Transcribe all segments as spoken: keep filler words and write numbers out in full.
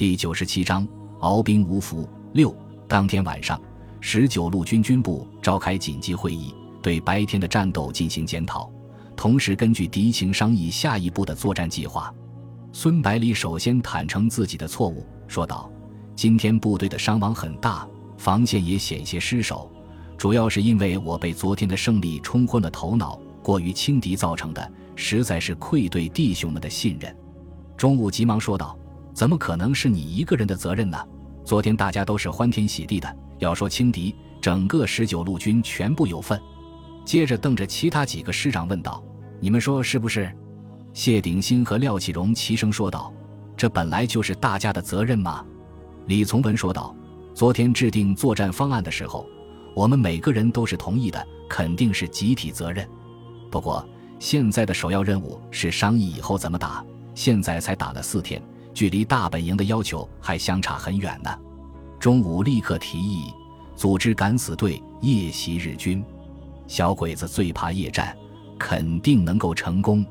第九十七章鏖兵无福六。当天晚上，十九路军军部召开紧急会议，对白天的战斗进行检讨，同时根据敌情商议下一步的作战计划。孙百里首先坦诚自己的错误，说道：今天部队的伤亡很大，防线也险些失守，主要是因为我被昨天的胜利冲昏了头脑，过于轻敌造成的，实在是愧对弟兄们的信任。钟午急忙说道：怎么可能是你一个人的责任呢？昨天大家都是欢天喜地的，要说轻敌，整个十九路军全部有份。接着瞪着其他几个师长问道：你们说是不是？谢鼎新和廖启荣齐声说道：这本来就是大家的责任嘛。李从文说道：昨天制定作战方案的时候，我们每个人都是同意的，肯定是集体责任。不过现在的首要任务是商议以后怎么打，现在才打了四天，距离大本营的要求还相差很远呢。钟午立刻提议组织敢死队夜袭日军，小鬼子最怕夜战，肯定能够成功。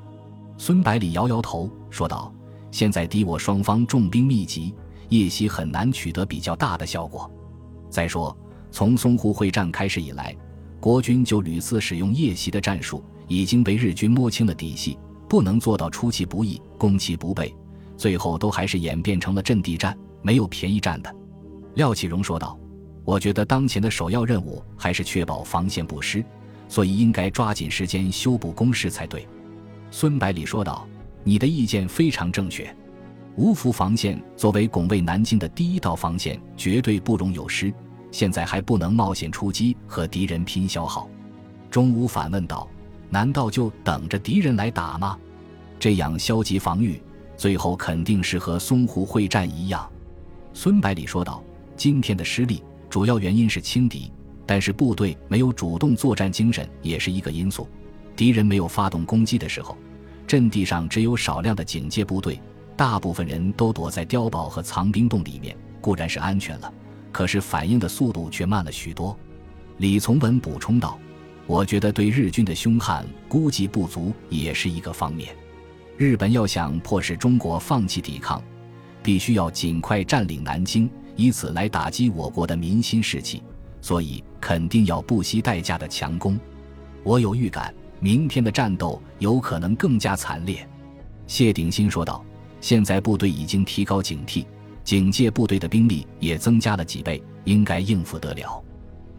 孙百里摇摇头说道：现在敌我双方重兵密集，夜袭很难取得比较大的效果。再说从淞沪会战开始以来，国军就屡次使用夜袭的战术，已经被日军摸清了底细，不能做到出其不意攻其不备，最后都还是演变成了阵地战，没有便宜占的。廖启荣说道：我觉得当前的首要任务还是确保防线不失，所以应该抓紧时间修补工事才对。孙百里说道：你的意见非常正确，芜湖防线作为拱卫南京的第一道防线，绝对不容有失，现在还不能冒险出击和敌人拼消耗。钟午反问道：难道就等着敌人来打吗？这样消极防御，最后肯定是和淞沪会战一样。孙百里说道：今天的失利主要原因是轻敌，但是部队没有主动作战精神也是一个因素。敌人没有发动攻击的时候，阵地上只有少量的警戒部队，大部分人都躲在碉堡和藏兵洞里面，固然是安全了，可是反应的速度却慢了许多。李从文补充道：我觉得对日军的凶悍估计不足也是一个方面，日本要想迫使中国放弃抵抗，必须要尽快占领南京，以此来打击我国的民心士气，所以肯定要不惜代价的强攻。我有预感，明天的战斗有可能更加惨烈。谢鼎新说道：现在部队已经提高警惕，警戒部队的兵力也增加了几倍，应该应付得了。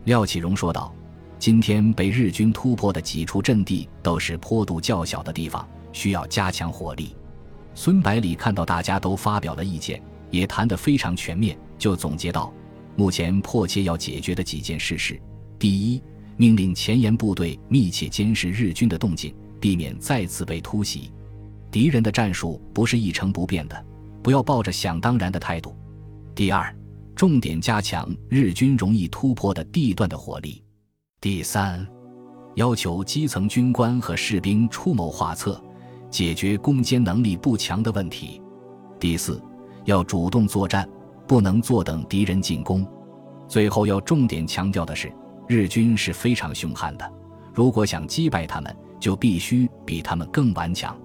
廖启荣说道：今天被日军突破的几处阵地都是坡度较小的地方，需要加强火力。孙百里看到大家都发表了意见，也谈得非常全面，就总结道：目前迫切要解决的几件事是：第一，命令前沿部队密切监视日军的动静，避免再次被突袭。敌人的战术不是一成不变的，不要抱着想当然的态度。第二，重点加强日军容易突破的地段的火力。第三，要求基层军官和士兵出谋划策，解决攻坚能力不强的问题。第四，要主动作战，不能坐等敌人进攻。最后要重点强调的是，日军是非常凶悍的，如果想击败他们，就必须比他们更顽强。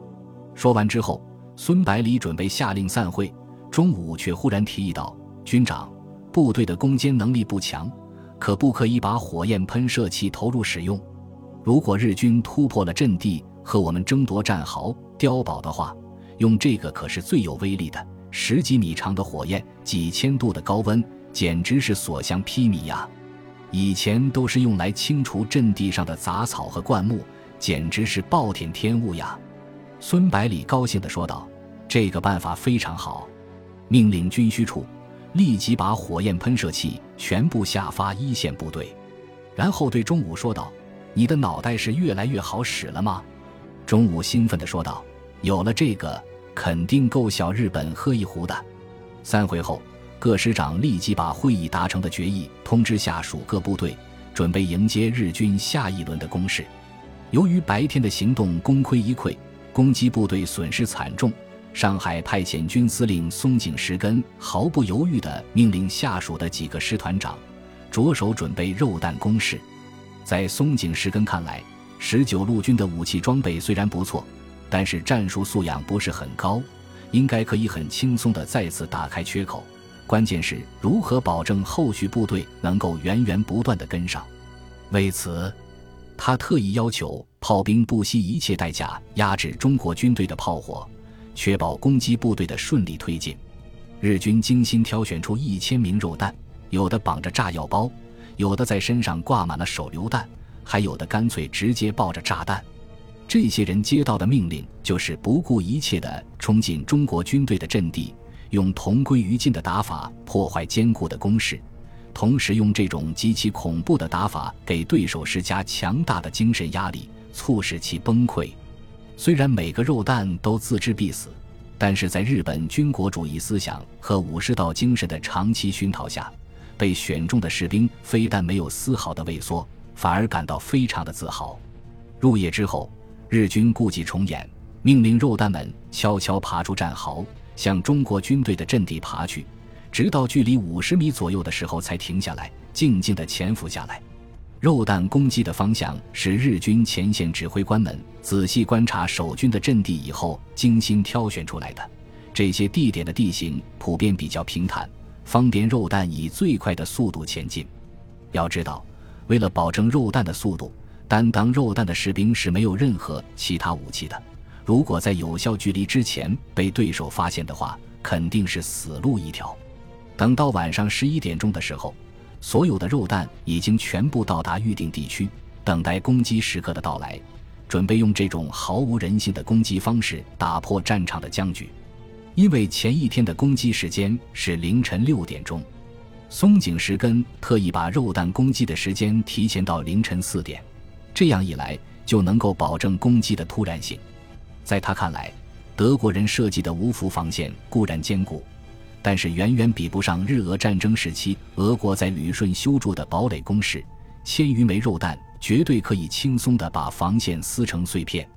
说完之后，孙百里准备下令散会，钟午却忽然提议道：军长，部队的攻坚能力不强，可不可以把火焰喷射器投入使用？如果日军突破了阵地和我们争夺战壕、碉堡的话，用这个可是最有威力的，十几米长的火焰，几千度的高温，简直是所向披靡呀！以前都是用来清除阵地上的杂草和灌木，简直是暴殄天物呀！孙百里高兴地说道：这个办法非常好，命令军需处立即把火焰喷射器全部下发一线部队。然后对钟午说道：你的脑袋是越来越好使了吗？钟午兴奋地说道：有了这个，肯定够小日本喝一壶的。散会后，各师长立即把会议达成的决议通知下属各部队，准备迎接日军下一轮的攻势。由于白天的行动功亏一篑，攻击部队损失惨重，上海派遣军司令松井石根毫不犹豫地命令下属的几个师团长着手准备肉弹攻势。在松井石根看来，十九路军的武器装备虽然不错，但是战术素养不是很高，应该可以很轻松地再次打开缺口，关键是如何保证后续部队能够源源不断地跟上。为此，他特意要求炮兵不惜一切代价压制中国军队的炮火，确保攻击部队的顺利推进。日军精心挑选出一千名肉弹，有的绑着炸药包，有的在身上挂满了手榴弹，还有的干脆直接抱着炸弹。这些人接到的命令就是不顾一切地冲进中国军队的阵地，用同归于尽的打法破坏坚固的工事，同时用这种极其恐怖的打法给对手施加强大的精神压力，促使其崩溃。虽然每个肉弹都自知必死，但是在日本军国主义思想和武士道精神的长期熏陶下，被选中的士兵非但没有丝毫的畏缩，反而感到非常的自豪。入夜之后，日军故伎重演，命令肉弹们悄悄爬出战壕，向中国军队的阵地爬去，直到距离五十米左右的时候才停下来，静静地潜伏下来。肉弹攻击的方向是日军前线指挥官们仔细观察守军的阵地以后精心挑选出来的，这些地点的地形普遍比较平坦，方便肉弹以最快的速度前进。要知道，为了保证肉弹的速度，担当肉弹的士兵是没有任何其他武器的，如果在有效距离之前被对手发现的话，肯定是死路一条。等到晚上十一点钟的时候，所有的肉弹已经全部到达预定地区，等待攻击时刻的到来，准备用这种毫无人性的攻击方式打破战场的僵局。因为前一天的攻击时间是凌晨六点钟，松井石根特意把肉弹攻击的时间提前到凌晨四点，这样一来就能够保证攻击的突然性。在他看来，德国人设计的无辐防线固然坚固，但是远远比不上日俄战争时期俄国在旅顺修筑的堡垒工事，千余枚肉弹绝对可以轻松地把防线撕成碎片。